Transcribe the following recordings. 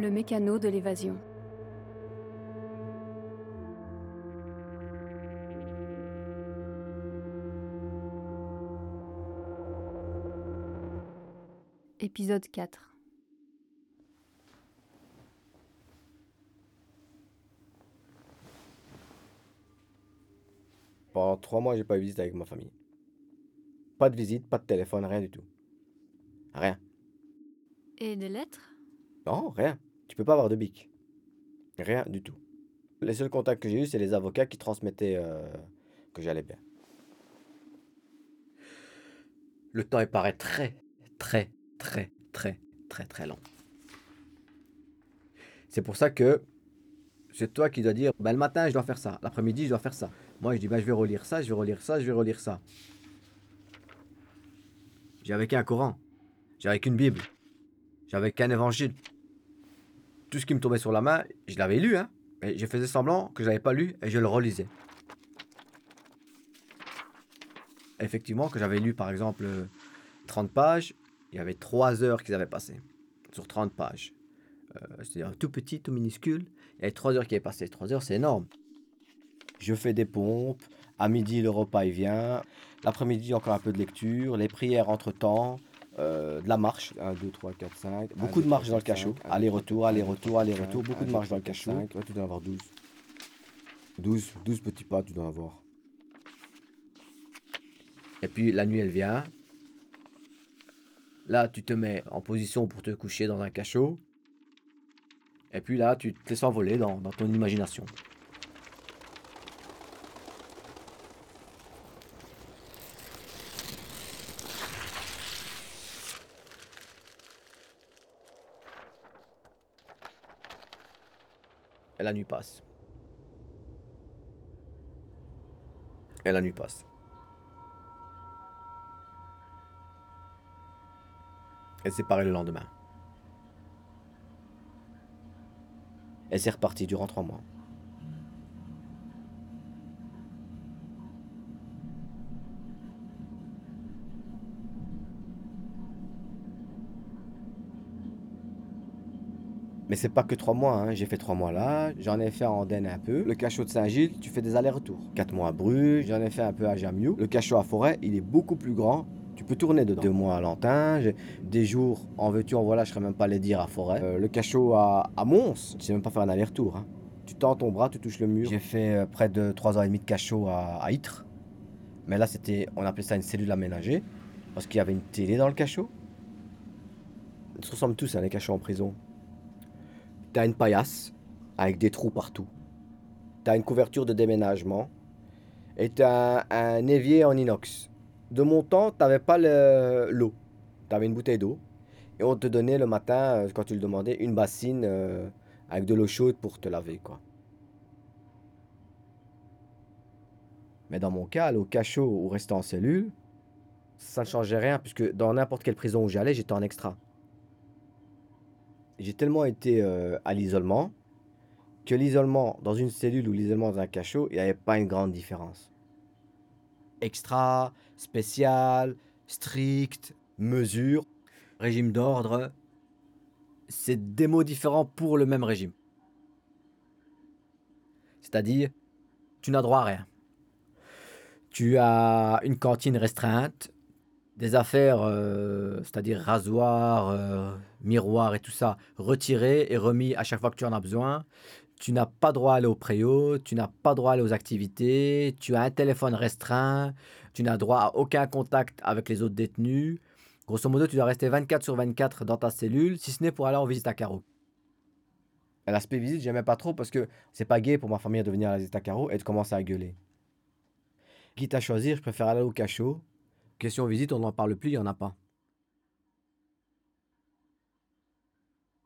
Le Mécano de l'Évasion. Épisode 4. Pendant 3 mois, j'ai pas eu visite avec ma famille. Pas de visite, pas de téléphone, rien du tout. Rien. Et des lettres ? Non, rien. Tu peux pas avoir de bic. Rien du tout. Les seuls contacts que j'ai eus, c'est les avocats qui transmettaient que j'allais bien. Le temps paraît très long. C'est pour ça que c'est toi qui dois dire le matin je dois faire ça, l'après-midi je dois faire ça. Moi je dis je vais relire ça, je vais relire ça. J'avais qu'un Coran, j'avais qu'une Bible, j'avais qu'un évangile. Tout ce qui me tombait sur la main, je l'avais lu, hein, et je faisais semblant que je l'avais pas lu et je le relisais. Effectivement, que j'avais lu par exemple 30 pages, il y avait 3 heures qu'ils avaient passées sur 30 pages. C'est-à-dire tout petit, tout minuscule. Il y avait 3 heures qui avaient passé. 3 heures, c'est énorme. Je fais des pompes. À midi, le repas, il vient. L'après-midi, encore un peu de lecture. Les prières entre-temps. De la marche. 1, 2, 3, 4, 5. Beaucoup de marche dans le cachot. Aller-retour, aller-retour, aller-retour. Beaucoup de marche dans le cachot. Tu dois en avoir 12. 12 petits pas, tu dois en avoir. Et puis, la nuit, elle vient. Là, tu te mets en position pour te coucher dans un cachot. Et puis là, tu te laisses envoler dans ton imagination. Et la nuit passe. Et c'est pareil le lendemain. Et c'est reparti durant 3 mois. Mais c'est pas que 3 mois, hein. J'ai fait 3 mois là, j'en ai fait à Andenne un peu. Le cachot de Saint-Gilles, tu fais des allers-retours. 4 mois à Bruges, j'en ai fait un peu à Jamioux. Le cachot à Forêt, il est beaucoup plus grand. Tu peux tourner dedans. 2 mois à Lantinge, des jours en veux-tu, en voilà, je ne saurais même pas les dire à Forêt. Le cachot à Mons, tu sais même pas faire un aller-retour. Hein. Tu tends ton bras, tu touches le mur. J'ai fait près de 3 ans et demi de cachot à Ytre. Mais là, on appelait ça une cellule aménagée parce qu'il y avait une télé dans le cachot. Ils se ressemblent tous, hein, les cachots en prison. T'as une paillasse avec des trous partout. T'as une couverture de déménagement et t'as un évier en inox. De mon temps, t'avais pas l'eau. T'avais une bouteille d'eau. Et on te donnait le matin, quand tu le demandais, une bassine avec de l'eau chaude pour te laver, quoi. Mais dans mon cas, aller au cachot ou rester en cellule, ça ne changeait rien, puisque dans n'importe quelle prison où j'allais, j'étais en extra. J'ai tellement été à l'isolement, que l'isolement dans une cellule ou l'isolement dans un cachot, il n'y avait pas une grande différence. Extra, spécial, strict, mesure, régime d'ordre. C'est des mots différents pour le même régime. C'est-à-dire, tu n'as droit à rien. Tu as une cantine restreinte, des affaires, c'est-à-dire rasoir, miroir et tout ça, retirées et remis à chaque fois que tu en as besoin. Tu n'as pas droit à aller au préau, tu n'as pas droit à aller aux activités, tu as un téléphone restreint, tu n'as droit à aucun contact avec les autres détenus. Grosso modo, tu dois rester 24/24 dans ta cellule, si ce n'est pour aller en visite à carreaux. L'aspect visite, j'aimais pas trop parce que c'est pas gai pour ma famille de venir à la visite à carreaux et de commencer à gueuler. Quitte à choisir, je préfère aller au cachot. Question visite, on n'en parle plus, il n'y en a pas.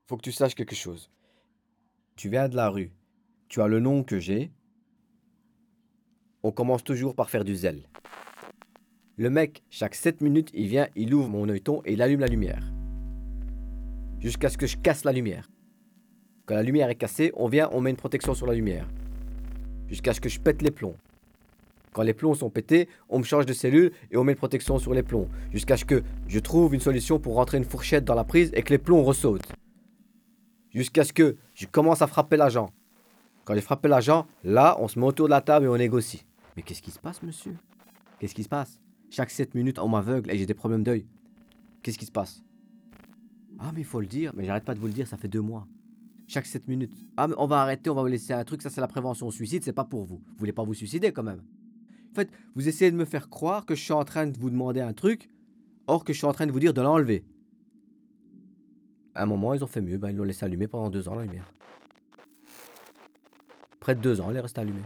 Faut que tu saches quelque chose. Tu viens de la rue, tu as le nom que j'ai. On commence toujours par faire du zèle. Le mec, chaque 7 minutes, il vient, il ouvre mon œilleton et il allume la lumière. Jusqu'à ce que je casse la lumière. Quand la lumière est cassée, on vient, on met une protection sur la lumière. Jusqu'à ce que je pète les plombs. Quand les plombs sont pétés, on me change de cellule et on met une protection sur les plombs. Jusqu'à ce que je trouve une solution pour rentrer une fourchette dans la prise et que les plombs ressautent. jusqu'à ce que je commence à frapper l'agent. Quand j'ai frappé l'agent, là, on se met autour de la table et on négocie. Mais qu'est-ce qui se passe, monsieur? Qu'est-ce qui se passe? Chaque 7 minutes, on m'aveugle et j'ai des problèmes d'œil. Qu'est-ce qui se passe? Ah, mais il faut le dire. Mais j'arrête pas de vous le dire, ça fait 2 mois. Chaque 7 minutes. Ah, mais on va arrêter, on va vous laisser un truc. Ça, c'est la prévention au suicide, c'est pas pour vous. Vous voulez pas vous suicider, quand même. En fait, vous essayez de me faire croire que je suis en train de vous demander un truc, or que je suis en train de vous dire de l'enlever. À un moment, ils ont fait mieux. Ben, ils l'ont laissé allumer pendant 2 ans, la lumière. Près de 2 ans, elle est restée allumée.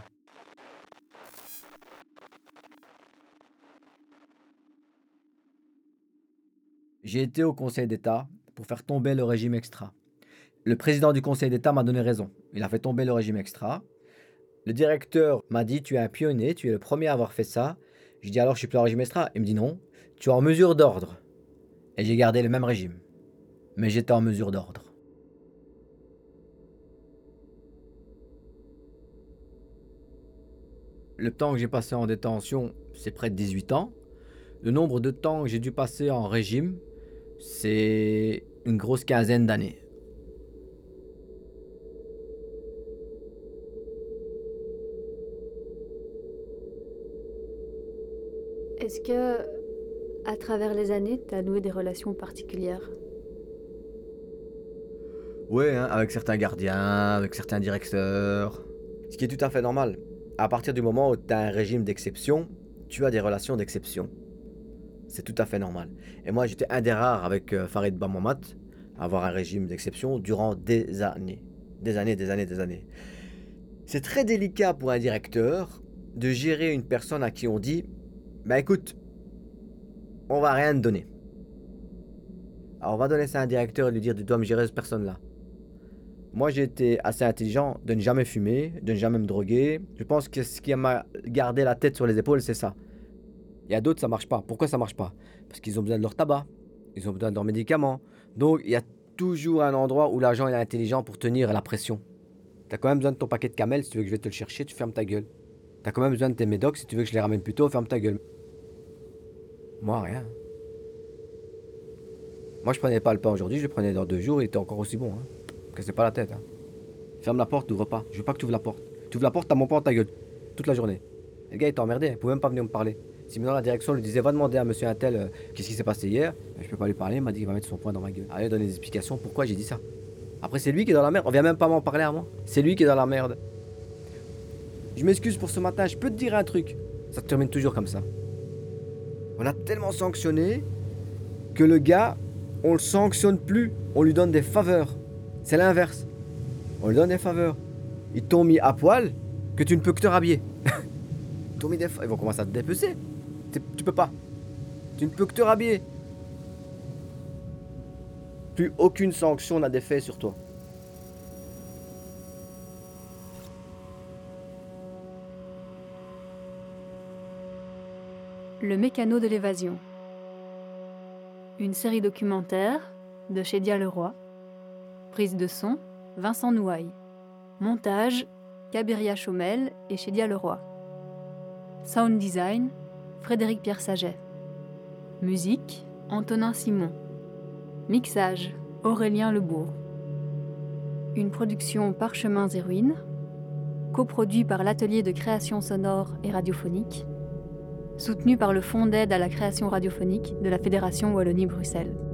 J'ai été au Conseil d'État pour faire tomber le régime extra. Le président du Conseil d'État m'a donné raison. Il a fait tomber le régime extra. Le directeur m'a dit « Tu es un pionnier, tu es le premier à avoir fait ça ». Je dis « Alors, je suis plus au régime extra ». Il me dit « Non, tu es en mesure d'ordre ». Et j'ai gardé le même régime. Mais j'étais en mesure d'ordre. Le temps que j'ai passé en détention, c'est près de 18 ans. Le nombre de temps que j'ai dû passer en régime, c'est une grosse quinzaine d'années. Est-ce que, à travers les années, tu as noué des relations particulières? Ouais, hein, avec certains gardiens, avec certains directeurs. Ce qui est tout à fait normal. À partir du moment où tu as un régime d'exception, tu as des relations d'exception. C'est tout à fait normal. Et moi, j'étais un des rares avec Farid Bamwamad à avoir un régime d'exception durant des années. Des années. C'est très délicat pour un directeur de gérer une personne à qui on dit « Bah écoute, on va rien te donner. » Alors on va donner ça à un directeur et lui dire « Tu dois me gérer cette personne-là. » Moi, j'ai été assez intelligent de ne jamais fumer, de ne jamais me droguer. Je pense que ce qui m'a gardé la tête sur les épaules, c'est ça. Il y a d'autres, ça marche pas. Pourquoi ça marche pas? Parce qu'ils ont besoin de leur tabac, ils ont besoin de leurs médicaments. Donc, il y a toujours un endroit où l'agent est intelligent pour tenir la pression. Tu as quand même besoin de ton paquet de camel, si tu veux que je vais te le chercher, tu fermes ta gueule. Tu as quand même besoin de tes médocs, si tu veux que je les ramène plus tôt, ferme ta gueule. Moi, rien. Moi, je prenais pas le pain aujourd'hui, je le prenais dans 2 jours, il était encore aussi bon, hein. C'est pas la tête. Hein. Ferme la porte, ouvre pas. Je veux pas que tu ouvres la porte. Tu ouvres la porte, t'as mon pain, ta gueule. Toute la journée. Et le gars, il était emmerdé. Il pouvait même pas venir me parler. Si maintenant la direction lui disait, va demander à monsieur Intel qu'est-ce qui s'est passé hier, ben, je peux pas lui parler. Il m'a dit qu'il va mettre son poing dans ma gueule. Allez, donne des explications pourquoi j'ai dit ça. Après, c'est lui qui est dans la merde. On vient même pas m'en parler à moi. C'est lui qui est dans la merde. Je m'excuse pour ce matin. Je peux te dire un truc. Ça te termine toujours comme ça. On a tellement sanctionné que le gars, on le sanctionne plus. On lui donne des faveurs. C'est l'inverse. On lui donne des faveurs. Ils t'ont mis à poil que tu ne peux que te rhabiller. Ils t'ont mis des faveurs. Ils vont commencer à te dépecer. Tu peux pas. Tu ne peux que te rhabiller. Plus aucune sanction n'a d'effet sur toi. Le Mécano de l'Évasion. Une série documentaire de Chedia Le Roij. Prise de son, Vincent Nouaille. Montage, Cabiria Chomel et Chedia Le Roij. Sound design, Frédérique Pierre-Saget. Musique, Antonin Simon. Mixage, Aurélien Lebourg. Une production Parchemins et Ruines, coproduit par l'Atelier de création sonore et radiophonique, soutenu par le Fonds d'aide à la création radiophonique de la Fédération Wallonie-Bruxelles.